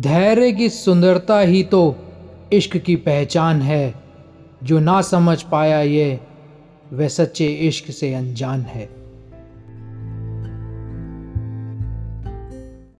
धैर्य की सुंदरता ही तो इश्क की पहचान है, जो ना समझ पाया ये वह सच्चे इश्क से अनजान है।